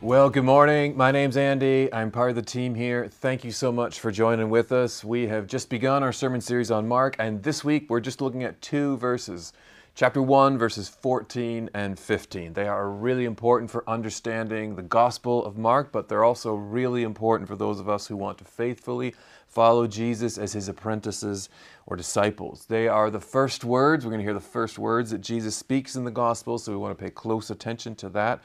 Well, good morning. My name's Andy. I'm part of the team here. Thank you so much for joining with us. We have just begun our sermon series on Mark, and this week we're just looking at two verses. Chapter 1, verses 14 and 15. They are really important for understanding the Gospel of Mark, but they're also really important for those of us who want to faithfully follow Jesus as his apprentices or disciples. They are the first words. We're going to hear the first words that Jesus speaks in the Gospel, so we want to pay close attention to that.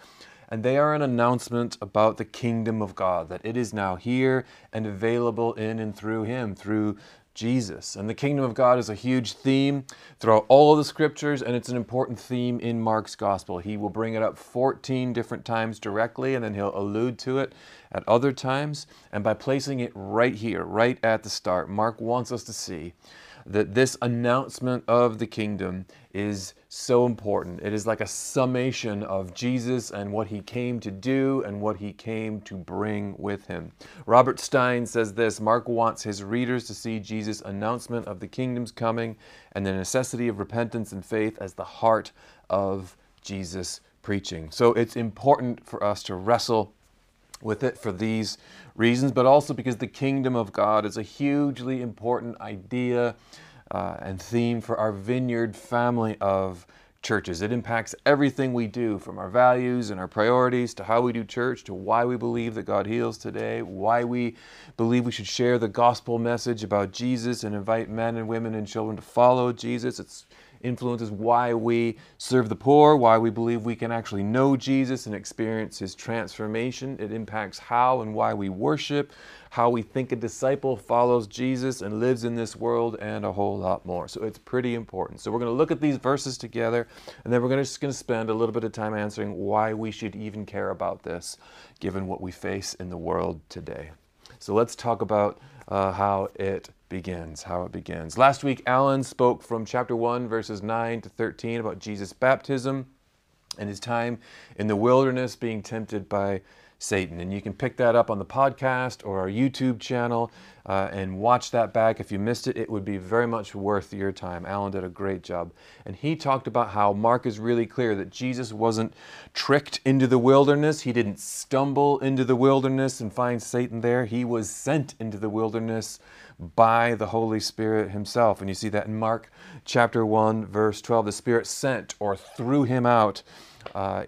And they are an announcement about the kingdom of God, that it is now here and available in and through him, through Jesus. And the kingdom of God is a huge theme throughout all of the scriptures, and it's an important theme in Mark's gospel. He will bring it up 14 different times directly, and then he'll allude to it at other times. And by placing it right here, right at the start, Mark wants us to see that this announcement of the kingdom is so important. It is like a summation of Jesus and what he came to do and what he came to bring with him. Robert Stein says this: Mark wants his readers to see Jesus' announcement of the kingdom's coming and the necessity of repentance and faith as the heart of Jesus' preaching. So it's important for us to wrestle with it for these reasons, but also because the kingdom of God is a hugely important idea and theme for our Vineyard family of churches. It impacts everything we do, from our values and our priorities to how we do church, to why we believe that God heals today, why we believe we should share the gospel message about Jesus and invite men and women and children to follow Jesus. It influences why we serve the poor, why we believe we can actually know Jesus and experience his transformation. It impacts how and why we worship, how we think a disciple follows Jesus and lives in this world, and a whole lot more. So it's pretty important. So we're going to look at these verses together, and then we're just going to spend a little bit of time answering why we should even care about this, given what we face in the world today. So let's talk about how it begins. Last week, Alan spoke from chapter 1, verses 9 to 13 about Jesus' baptism and his time in the wilderness being tempted by Satan. And you can pick that up on the podcast or our YouTube channel and watch that back. If you missed it, it would be very much worth your time. Alan did a great job. And he talked about how Mark is really clear that Jesus wasn't tricked into the wilderness. He didn't stumble into the wilderness and find Satan there. He was sent into the wilderness by the Holy Spirit himself. And you see that in Mark chapter 1, verse 12. The Spirit sent or threw him out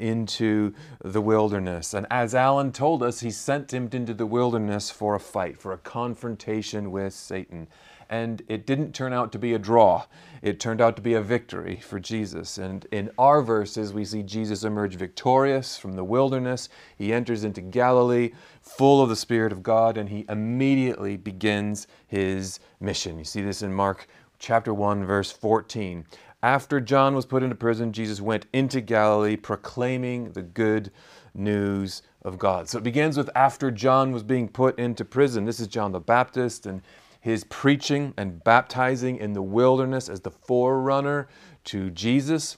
into the wilderness. And as Alan told us, he sent him into the wilderness for a fight, for a confrontation with Satan. And it didn't turn out to be a draw. It turned out to be a victory for Jesus. And in our verses, we see Jesus emerge victorious from the wilderness. He enters into Galilee full of the Spirit of God, and he immediately begins his mission. You see this in Mark chapter 1, verse 14. After John was put into prison, Jesus went into Galilee proclaiming the good news of God. So it begins with after John was being put into prison. This is John the Baptist and his preaching and baptizing in the wilderness as the forerunner to Jesus.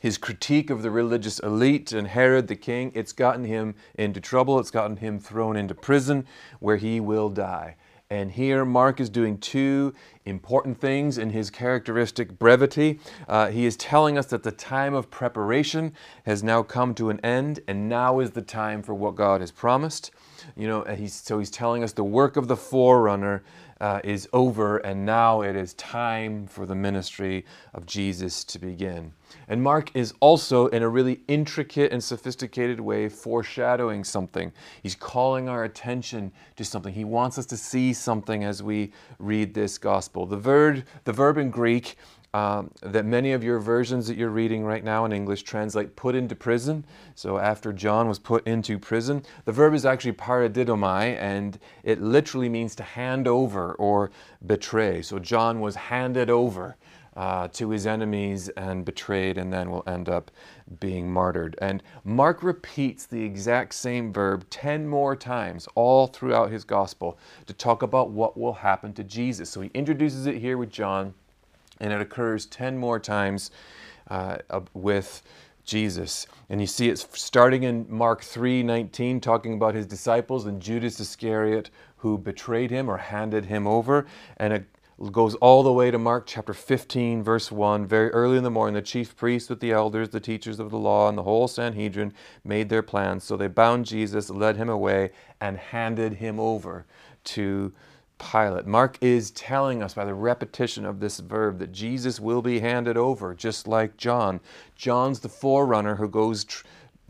His critique of the religious elite and Herod the king, it's gotten him into trouble. It's gotten him thrown into prison where he will die. And here Mark is doing two important things in his characteristic brevity. He is telling us that the time of preparation has now come to an end, and now is the time for what God has promised. You know, he's telling us the work of the forerunner is over, and now it is time for the ministry of Jesus to begin. And Mark is also, in a really intricate and sophisticated way, foreshadowing something. He's calling our attention to something. He wants us to see something as we read this gospel. The verb in Greek that many of your versions that you're reading right now in English translate put into prison. So after John was put into prison, the verb is actually paradidomai, and it literally means to hand over or betray. So John was handed over to his enemies and betrayed, and then will end up being martyred. And Mark repeats the exact same verb 10 more times all throughout his gospel to talk about what will happen to Jesus. So he introduces it here with John, and it occurs 10 more times with Jesus. And you see it starting in Mark 3:19, talking about his disciples and Judas Iscariot, who betrayed him or handed him over. And it goes all the way to Mark chapter 15, verse 1. Very early in the morning, the chief priests with the elders, the teachers of the law, and the whole Sanhedrin made their plans. So they bound Jesus, led him away, and handed him over to Pilate. Mark is telling us by the repetition of this verb that Jesus will be handed over, just like John. John's the forerunner who goes,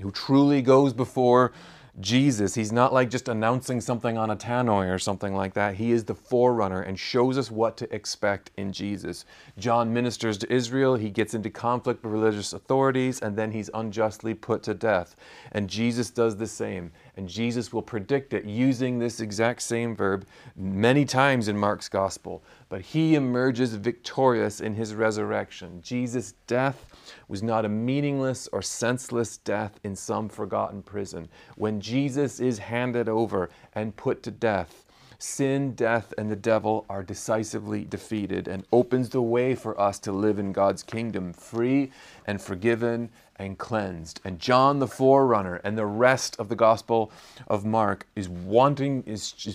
who truly goes before Jesus. He's not like just announcing something on a tannoy or something like that. He is the forerunner and shows us what to expect in Jesus. John ministers to Israel. He gets into conflict with religious authorities, and then he's unjustly put to death. And Jesus does the same. And Jesus will predict it using this exact same verb many times in Mark's gospel. But he emerges victorious in his resurrection. Jesus' death was not a meaningless or senseless death in some forgotten prison. When Jesus is handed over and put to death, sin, death, and the devil are decisively defeated, and opens the way for us to live in God's kingdom, free and forgiven and cleansed. And John the forerunner and the rest of the Gospel of Mark is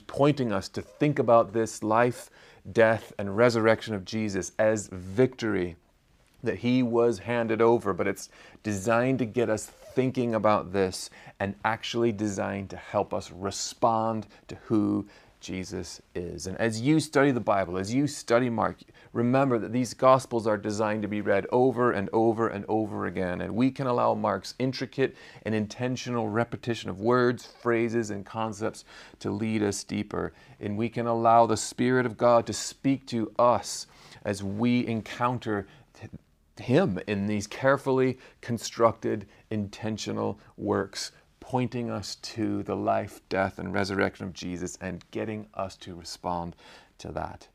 pointing us to think about this life, death, and resurrection of Jesus as victory, that he was handed over, but it's designed to get us thinking about this and actually designed to help us respond to who Jesus is. And as you study the Bible, as you study Mark, remember that these Gospels are designed to be read over and over and over again. And we can allow Mark's intricate and intentional repetition of words, phrases, and concepts to lead us deeper. And we can allow the Spirit of God to speak to us as we encounter Him in these carefully constructed, intentional works, pointing us to the life, death, and resurrection of Jesus and getting us to respond to that.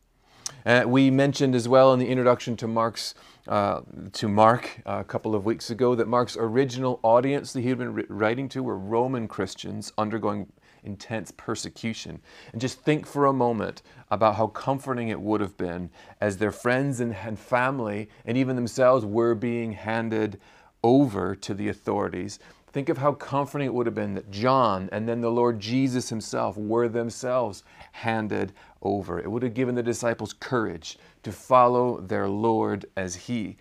We mentioned as well in the introduction to Mark a couple of weeks ago that Mark's original audience that he had been writing to were Roman Christians undergoing intense persecution. And just think for a moment about how comforting it would have been as their friends and family and even themselves were being handed over to the authorities. Think of how comforting it would have been that John and then the Lord Jesus himself were themselves handed over. It would have given the disciples courage to follow their Lord as he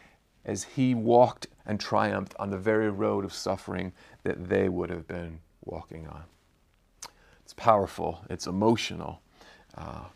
walked and triumphed on the very road of suffering that they would have been walking on. It's powerful, it's emotional.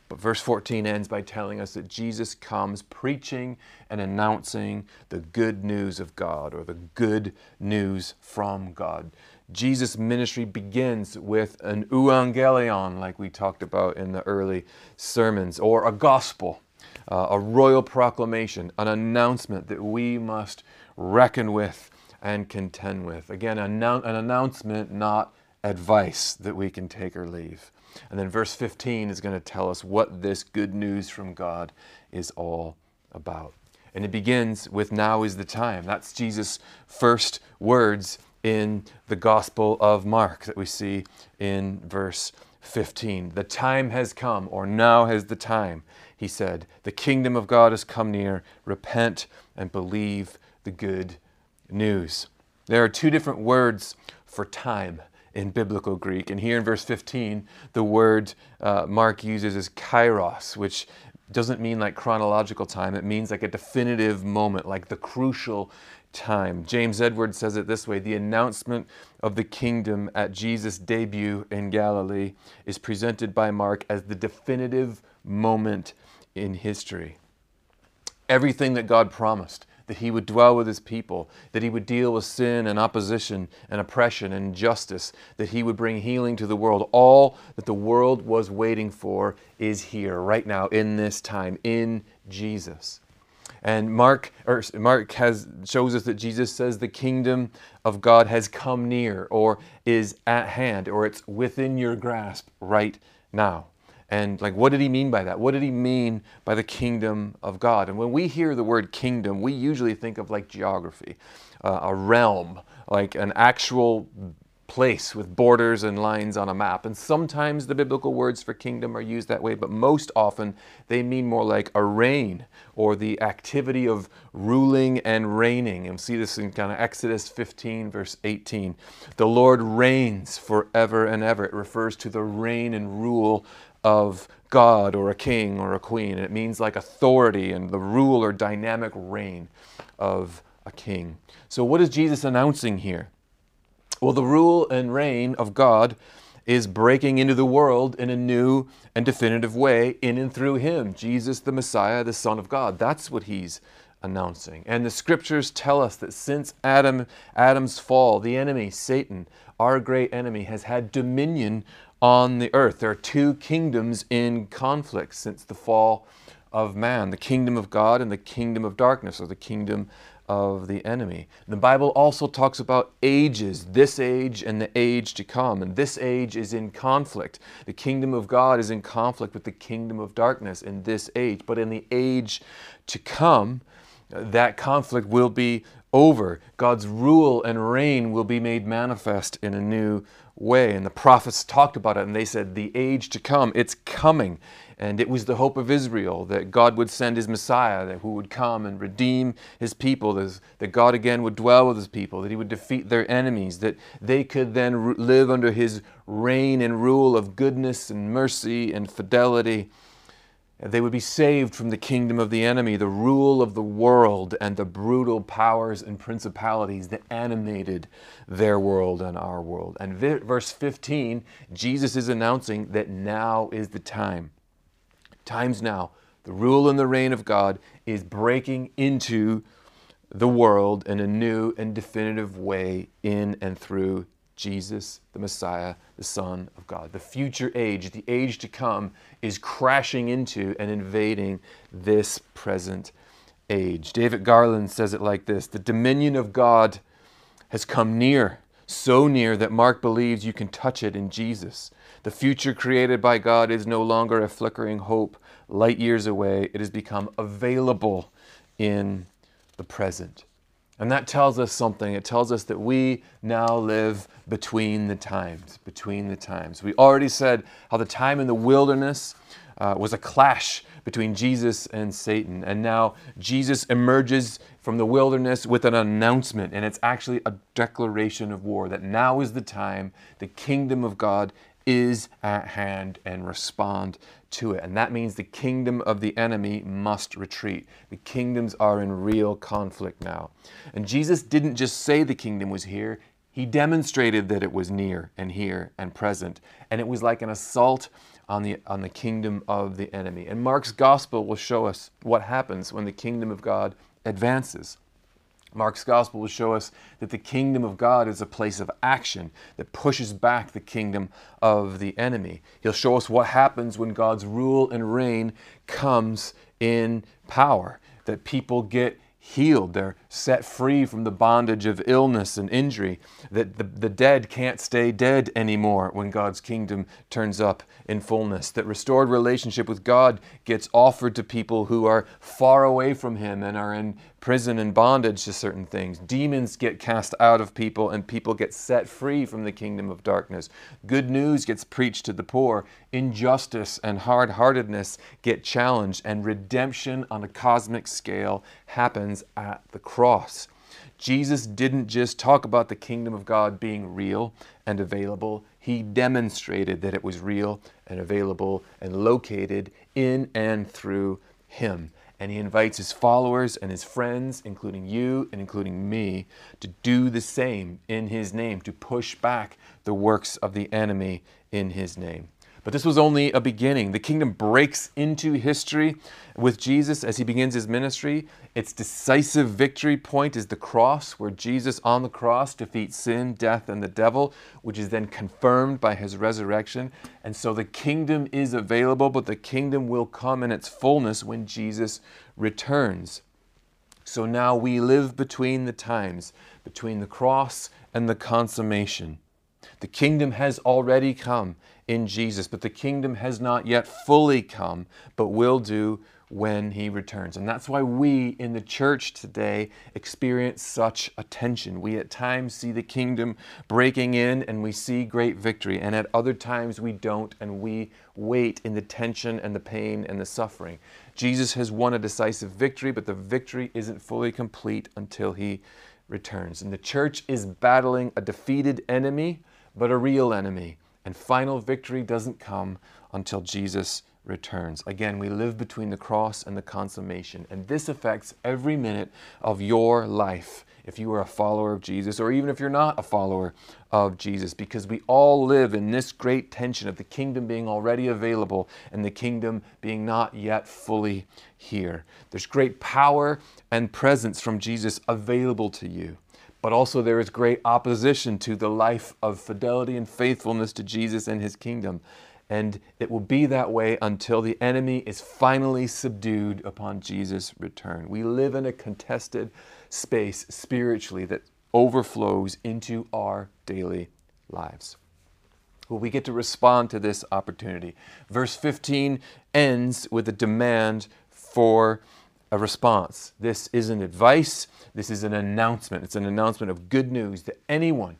But verse 14 ends by telling us that Jesus comes preaching and announcing the good news of God, or the good news from God. Jesus' ministry begins with an euangelion, like we talked about in the early sermons, or a gospel, a royal proclamation, an announcement that we must reckon with and contend with. Again, an announcement, not advice that we can take or leave. And then verse 15 is going to tell us what this good news from God is all about. And it begins with, "Now is the time." That's Jesus' first words in the Gospel of Mark that we see in verse 15. "The time has come," or "now is the time," he said. "The kingdom of God has come near. Repent and believe the good news." There are two different words for time in biblical Greek, and here in verse 15, the word Mark uses is kairos, which doesn't mean like chronological time. It means like a definitive moment, like the crucial time. James Edward says it this way: "The announcement of the kingdom at Jesus' debut in Galilee is presented by Mark as the definitive moment in history." Everything that God promised, that he would dwell with his people, that he would deal with sin and opposition and oppression and injustice, that he would bring healing to the world. All that the world was waiting for is here, right now, in this time, in Jesus. And Mark shows us that Jesus says the kingdom of God has come near, or is at hand, or it's within your grasp right now. And like, what did he mean by that? What did he mean by the kingdom of God? And when we hear the word kingdom, we usually think of like geography, a realm, like an actual place with borders and lines on a map. And sometimes the biblical words for kingdom are used that way, but most often they mean more like a reign or the activity of ruling and reigning. And we see this in kind of Exodus 15 verse 18. The Lord reigns forever and ever. It refers to the reign and rule of God or a king or a queen. And it means like authority and the rule or dynamic reign of a king. So what is Jesus announcing here? Well, the rule and reign of God is breaking into the world in a new and definitive way in and through Him, Jesus the Messiah, the Son of God. That's what He's announcing. And the Scriptures tell us that since Adam's fall, the enemy, Satan, our great enemy, has had dominion on the earth. There are two kingdoms in conflict since the fall of man, the kingdom of God and the kingdom of darkness, or the kingdom of the enemy. The Bible also talks about ages, this age and the age to come, and this age is in conflict. The kingdom of God is in conflict with the kingdom of darkness in this age, but in the age to come, that conflict will be over. God's rule and reign will be made manifest in a new way, and the prophets talked about it, and they said the age to come, it's coming. And it was the hope of Israel that God would send His Messiah, that who would come and redeem His people, that God again would dwell with His people, that He would defeat their enemies, that they could then live under His reign and rule of goodness and mercy and fidelity. They would be saved from the kingdom of the enemy, the rule of the world, and the brutal powers and principalities that animated their world and our world. And verse 15, Jesus is announcing that now is the time. Time's now. The rule and the reign of God is breaking into the world in a new and definitive way in and through Jesus, the Messiah, the Son of God. The future age, the age to come, is crashing into and invading this present age. David Garland says it like this: the dominion of God has come near, so near that Mark believes you can touch it in Jesus. The future created by God is no longer a flickering hope light years away. It has become available in the present. And that tells us something. It tells us that we now live between the times, We already said how the time in the wilderness was a clash between Jesus and Satan. And now Jesus emerges from the wilderness with an announcement, and it's actually a declaration of war, that now is the time, the kingdom of God is at hand, and respond to it. And that means the kingdom of the enemy must retreat. The kingdoms are in real conflict now. And Jesus didn't just say the kingdom was here, He demonstrated that it was near and here and present. And it was like an assault on the kingdom of the enemy. And Mark's gospel will show us what happens when the kingdom of God advances. Mark's gospel will show us that the kingdom of God is a place of action that pushes back the kingdom of the enemy. He'll show us what happens when God's rule and reign comes in power, that people get healed, they're set free from the bondage of illness and injury, that the dead can't stay dead anymore when God's kingdom turns up in fullness, that restored relationship with God gets offered to people who are far away from Him and are in prison and bondage to certain things. Demons get cast out of people and people get set free from the kingdom of darkness. Good news gets preached to the poor. Injustice and hard-heartedness get challenged, and redemption on a cosmic scale happens at the cross. Jesus didn't just talk about the kingdom of God being real and available. He demonstrated that it was real and available and located in and through Him. And He invites His followers and His friends, including you and including me, to do the same in His name, to push back the works of the enemy in His name. But this was only a beginning. The kingdom breaks into history with Jesus as He begins His ministry. Its decisive victory point is the cross, where Jesus on the cross defeats sin, death, and the devil, which is then confirmed by His resurrection. And so the kingdom is available, but the kingdom will come in its fullness when Jesus returns. So now we live between the times, between the cross and the consummation. The kingdom has already come in Jesus, but the kingdom has not yet fully come, but will do when he returns. And that's why we in the church today experience such a tension. We at times see the kingdom breaking in and we see great victory, and at other times we don't, and we wait in the tension and the pain and the suffering. Jesus has won a decisive victory, but the victory isn't fully complete until he returns. And the church is battling a defeated enemy, but a real enemy. And final victory doesn't come until Jesus returns. Again, we live between the cross and the consummation, and this affects every minute of your life if you are a follower of Jesus, or even if you're not a follower of Jesus, because we all live in this great tension of the kingdom being already available and the kingdom being not yet fully here. There's great power and presence from Jesus available to you, but also there is great opposition to the life of fidelity and faithfulness to Jesus and his kingdom. And it will be that way until the enemy is finally subdued upon Jesus' return. We live in a contested space spiritually that overflows into our daily lives. Well, we get to respond to this opportunity. Verse 15 ends with a demand for a response. This isn't advice. This is an announcement. It's an announcement of good news that anyone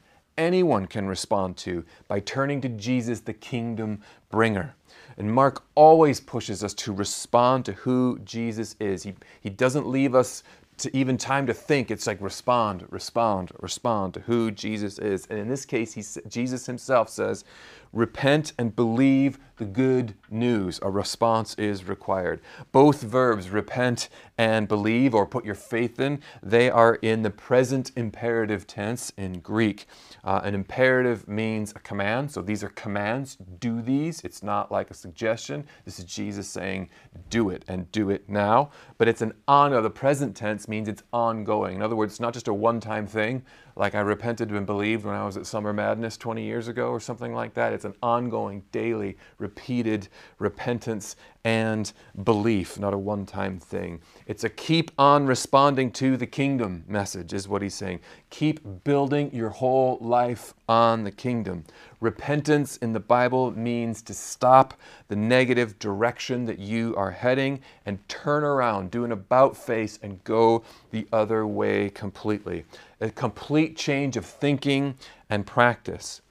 can respond to by turning to Jesus, the kingdom bringer. And Mark always pushes us to respond to who Jesus is. He doesn't leave us to even time to think. It's like respond to who Jesus is. And in this case, Jesus himself says, repent and believe the good news. A response is required. Both verbs, repent and believe, or put your faith in, they are in the present imperative tense in Greek. An imperative means a command. So these are commands. Do these. It's not like a suggestion. This is Jesus saying, do it, and do it now. But it's an on, the present tense means it's ongoing. In other words, it's not just a one-time thing, like I repented and believed when I was at Summer Madness 20 years ago or something like that. It's an ongoing, daily, repeated repentance and belief, not a one-time thing. It's a keep on responding to the kingdom message is what he's saying. Keep building your whole life on the kingdom. Repentance in the Bible means to stop the negative direction that you are heading and turn around, do an about face, and go the other way completely. A complete change of thinking and practice.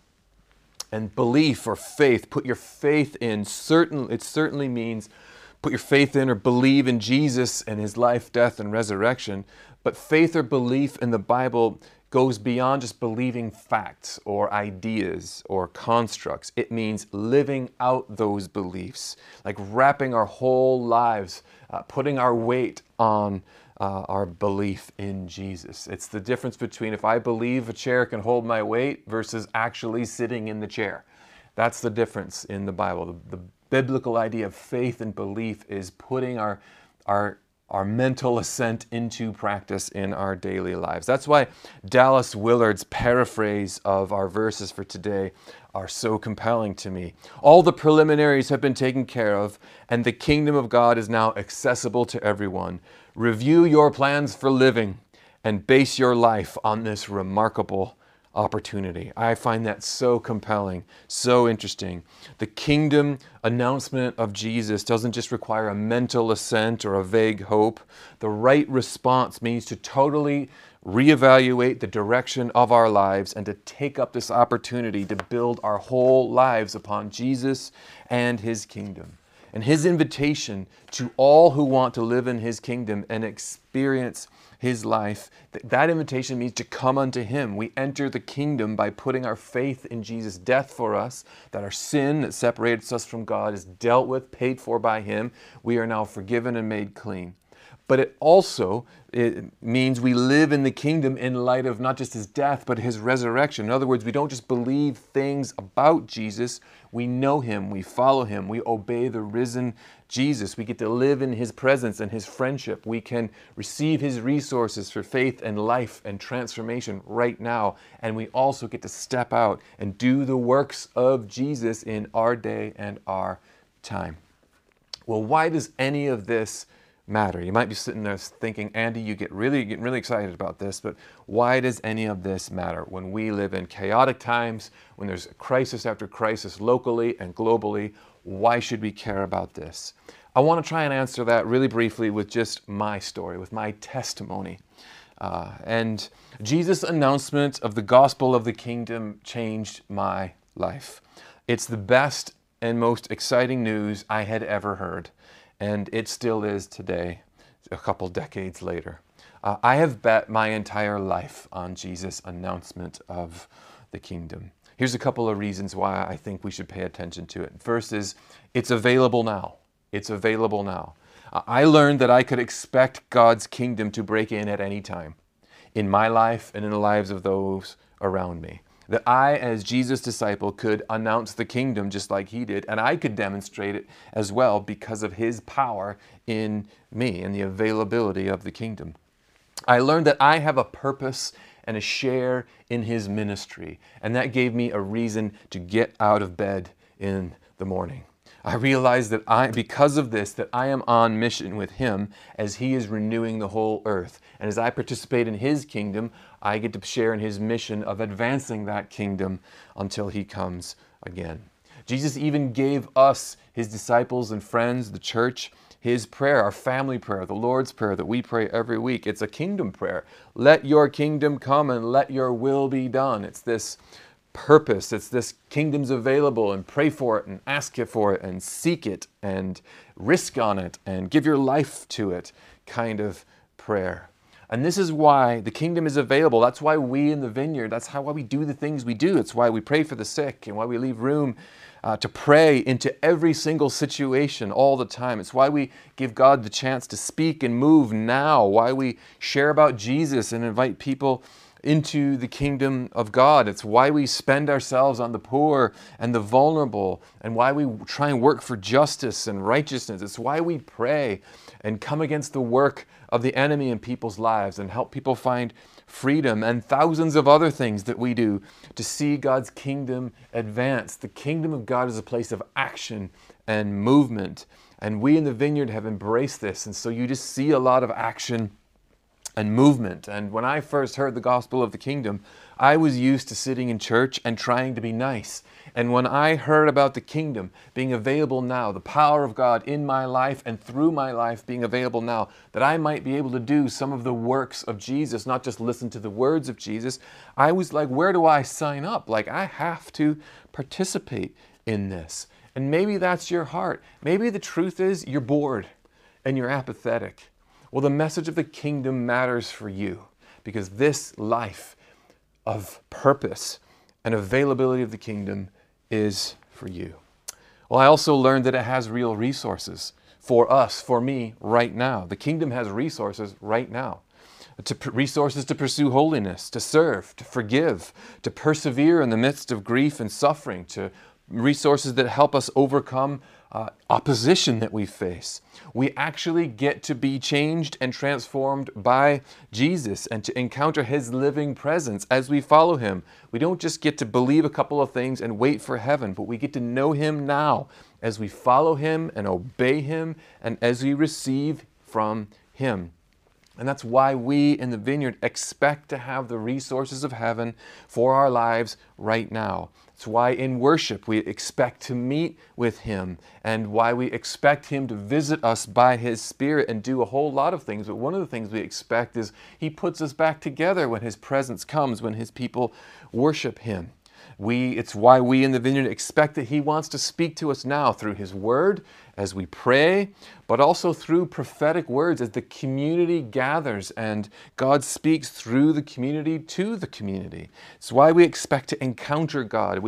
And belief or faith, put your faith in, it certainly means put your faith in or believe in Jesus and his life, death, and resurrection. But faith or belief in the Bible goes beyond just believing facts or ideas or constructs. It means living out those beliefs, like wrapping our whole lives, putting our weight on our belief in Jesus. It's the difference between if I believe a chair can hold my weight versus actually sitting in the chair. That's the difference in the Bible. The biblical idea of faith and belief is putting our mental assent into practice in our daily lives. That's why Dallas Willard's paraphrase of our verses for today are so compelling to me. All the preliminaries have been taken care of, and the kingdom of God is now accessible to everyone. Review your plans for living and base your life on this remarkable opportunity. I find that so compelling, so interesting. The kingdom announcement of Jesus doesn't just require a mental assent or a vague hope. The right response means to totally reevaluate the direction of our lives and to take up this opportunity to build our whole lives upon Jesus and his kingdom. And his invitation to all who want to live in his kingdom and experience his life, that invitation means to come unto him. We enter the kingdom by putting our faith in Jesus' death for us, that our sin that separates us from God is dealt with, paid for by him. We are now forgiven and made clean. But it also means we live in the kingdom in light of not just his death, but his resurrection. In other words, we don't just believe things about Jesus. We know him, we follow him, we obey the risen Jesus. We get to live in his presence and his friendship. We can receive his resources for faith and life and transformation right now. And we also get to step out and do the works of Jesus in our day and our time. Well, why does any of this matter? You might be sitting there thinking, Andy, you get really excited about this, but why does any of this matter when we live in chaotic times, when there's crisis after crisis locally and globally? Why should we care about this? I want to try and answer that really briefly with just my story, with my testimony. And Jesus' announcement of the gospel of the kingdom changed my life. It's the best and most exciting news I had ever heard, and it still is today, a couple decades later. I have bet my entire life on Jesus' announcement of the kingdom. Here's a couple of reasons why I think we should pay attention to it. First is, it's available now. It's available now. I learned that I could expect God's kingdom to break in at any time, in my life and in the lives of those around me. That I, as Jesus' disciple, could announce the kingdom just like he did, and I could demonstrate it as well because of his power in me and the availability of the kingdom. I learned that I have a purpose and a share in his ministry, and that gave me a reason to get out of bed in the morning. I realized that because of this, I am on mission with him as he is renewing the whole earth. And as I participate in his kingdom, I get to share in his mission of advancing that kingdom until he comes again. Jesus even gave us, his disciples and friends, the church, his prayer, our family prayer, the Lord's Prayer that we pray every week. It's a kingdom prayer. Let your kingdom come and let your will be done. It's this purpose. It's this kingdom's available, and pray for it and ask it for it and seek it and risk on it and give your life to it kind of prayer. And this is why the kingdom is available. That's why we in the vineyard, why we do the things we do. It's why we pray for the sick and why we leave room to pray into every single situation all the time. It's why we give God the chance to speak and move now, why we share about Jesus and invite people into the kingdom of God. It's why we spend ourselves on the poor and the vulnerable, and why we try and work for justice and righteousness. It's why we pray and come against the work of the enemy in people's lives and help people find freedom, and thousands of other things that we do to see God's kingdom advance. The kingdom of God is a place of action and movement, and we in the vineyard have embraced this, and so you just see a lot of action and movement. And when I first heard the gospel of the kingdom, I was used to sitting in church and trying to be nice. And when I heard about the kingdom being available now, the power of God in my life and through my life being available now, that I might be able to do some of the works of Jesus, not just listen to the words of Jesus, I was like, where do I sign up? Like, I have to participate in this. And maybe that's your heart. Maybe the truth is you're bored and you're apathetic. Well, the message of the kingdom matters for you, because this life of purpose and availability of the kingdom is for you. Well, I also learned that it has real resources for us, for me, right now. The kingdom has resources right now. Resources to pursue holiness, to serve, to forgive, to persevere in the midst of grief and suffering, to resources that help us overcome opposition that we face. We actually get to be changed and transformed by Jesus and to encounter his living presence as we follow him. We don't just get to believe a couple of things and wait for heaven, but we get to know him now as we follow him and obey him and as we receive from him. And that's why we in the vineyard expect to have the resources of heaven for our lives right now. It's why in worship we expect to meet with him, and why we expect him to visit us by his Spirit and do a whole lot of things. But one of the things we expect is he puts us back together when his presence comes, when his people worship him. It's why we in the vineyard expect that he wants to speak to us now through his word as we pray, but also through prophetic words as the community gathers and God speaks through the community to the community. It's why we expect to encounter God.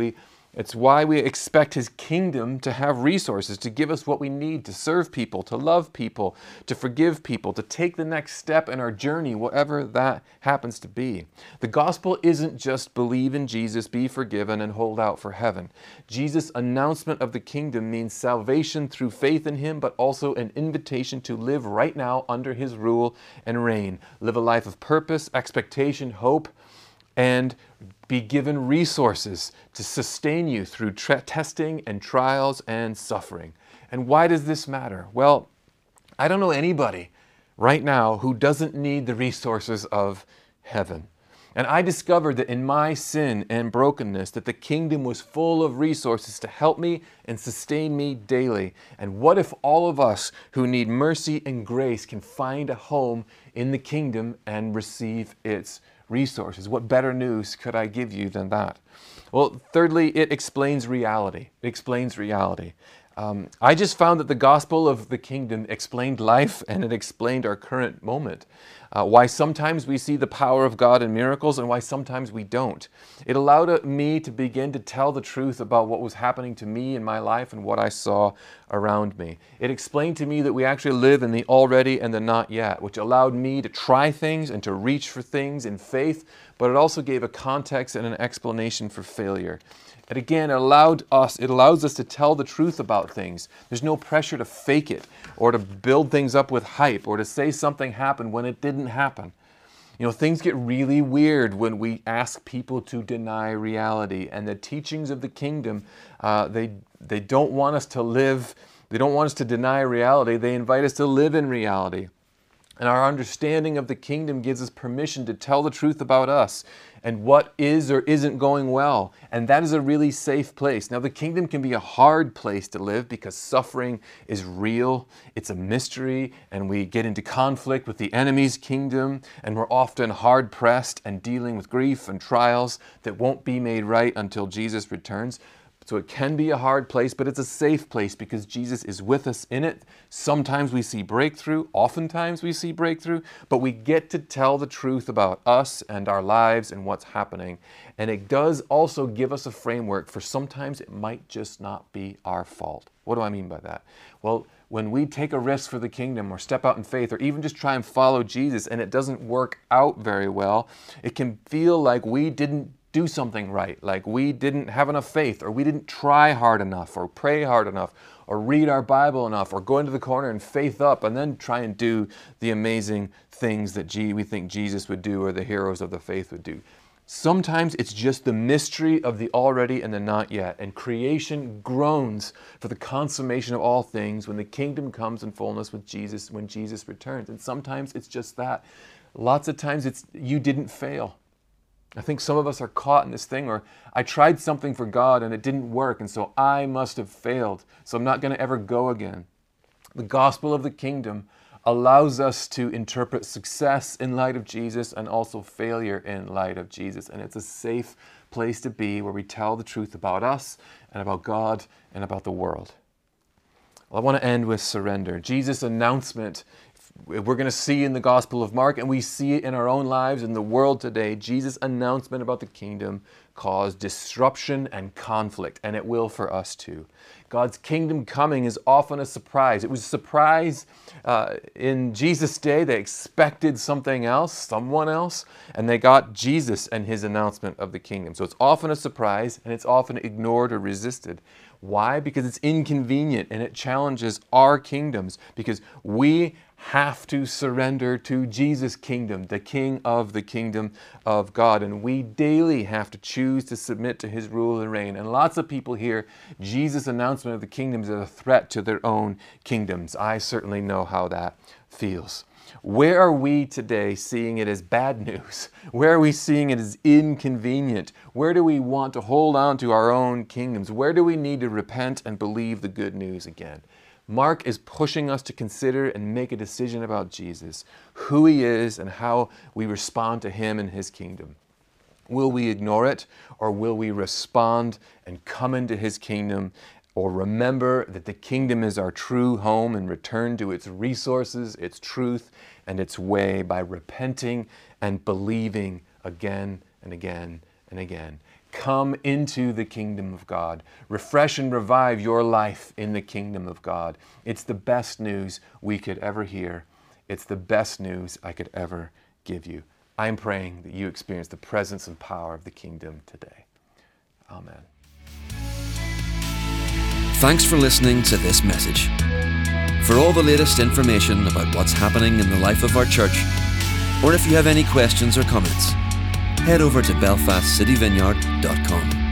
It's why we expect his kingdom to have resources, to give us what we need to serve people, to love people, to forgive people, to take the next step in our journey, whatever that happens to be. The gospel isn't just believe in Jesus, be forgiven, and hold out for heaven. Jesus' announcement of the kingdom means salvation through faith in him, but also an invitation to live right now under his rule and reign. Live a life of purpose, expectation, hope, and be given resources to sustain you through testing and trials and suffering. And why does this matter? Well, I don't know anybody right now who doesn't need the resources of heaven. And I discovered that in my sin and brokenness, that the kingdom was full of resources to help me and sustain me daily. And what if all of us who need mercy and grace can find a home in the kingdom and receive its resources? What better news could I give you than that? Well, thirdly, it explains reality. It explains reality. I just found that the gospel of the kingdom explained life, and it explained our current moment. Why sometimes we see the power of God in miracles and why sometimes we don't. It allowed me to begin to tell the truth about what was happening to me in my life and what I saw around me. It explained to me that we actually live in the already and the not yet, which allowed me to try things and to reach for things in faith, but it also gave a context and an explanation for failure. And again, it allows us to tell the truth about things. There's no pressure to fake it or to build things up with hype or to say something happened when it didn't happen. You know, things get really weird when we ask people to deny reality. And the teachings of the kingdom, they don't want us to live, they don't want us to deny reality. They invite us to live in reality. And our understanding of the kingdom gives us permission to tell the truth about us and what is or isn't going well. And that is a really safe place. Now, the kingdom can be a hard place to live because suffering is real. It's a mystery, and we get into conflict with the enemy's kingdom, and we're often hard pressed and dealing with grief and trials that won't be made right until Jesus returns. So it can be a hard place, but it's a safe place because Jesus is with us in it. Sometimes we see breakthrough, oftentimes we see breakthrough, but we get to tell the truth about us and our lives and what's happening. And it does also give us a framework for sometimes it might just not be our fault. What do I mean by that? Well, when we take a risk for the kingdom or step out in faith or even just try and follow Jesus and it doesn't work out very well, it can feel like we didn't do something right, like we didn't have enough faith, or we didn't try hard enough, or pray hard enough, or read our Bible enough, or go into the corner and faith up, and then try and do the amazing things that we think Jesus would do or the heroes of the faith would do. Sometimes it's just the mystery of the already and the not yet, and creation groans for the consummation of all things when the kingdom comes in fullness with Jesus, when Jesus returns. And sometimes it's just that. Lots of times it's you didn't fail. I think some of us are caught in this thing where I tried something for God and it didn't work, and so I must have failed, so I'm not going to ever go again. The gospel of the kingdom allows us to interpret success in light of Jesus and also failure in light of Jesus. And it's a safe place to be where we tell the truth about us and about God and about the world. Well, I want to end with surrender. Jesus' announcement we're going to see in the Gospel of Mark, and we see it in our own lives in the world today. Jesus' announcement about the kingdom caused disruption and conflict, and it will for us too. God's kingdom coming is often a surprise. It was a surprise in Jesus' day. They expected something else, someone else, and they got Jesus and his announcement of the kingdom. So it's often a surprise, and it's often ignored or resisted. Why? Because it's inconvenient and it challenges our kingdoms, because we have to surrender to Jesus' kingdom, the King of the kingdom of God. And we daily have to choose to submit to his rule and reign. And lots of people hear Jesus' announcement of the kingdoms as a threat to their own kingdoms. I certainly know how that feels. Where are we today seeing it as bad news? Where are we seeing it as inconvenient? Where do we want to hold on to our own kingdoms? Where do we need to repent and believe the good news again? Mark is pushing us to consider and make a decision about Jesus, who he is and how we respond to him and his kingdom. Will we ignore it, or will we respond and come into his kingdom? Or remember that the kingdom is our true home and return to its resources, its truth, and its way by repenting and believing again and again and again. Come into the kingdom of God. Refresh and revive your life in the kingdom of God. It's the best news we could ever hear. It's the best news I could ever give you. I'm praying that you experience the presence and power of the kingdom today. Amen. Thanks for listening to this message. For all the latest information about what's happening in the life of our church, or if you have any questions or comments, head over to belfastcityvineyard.com.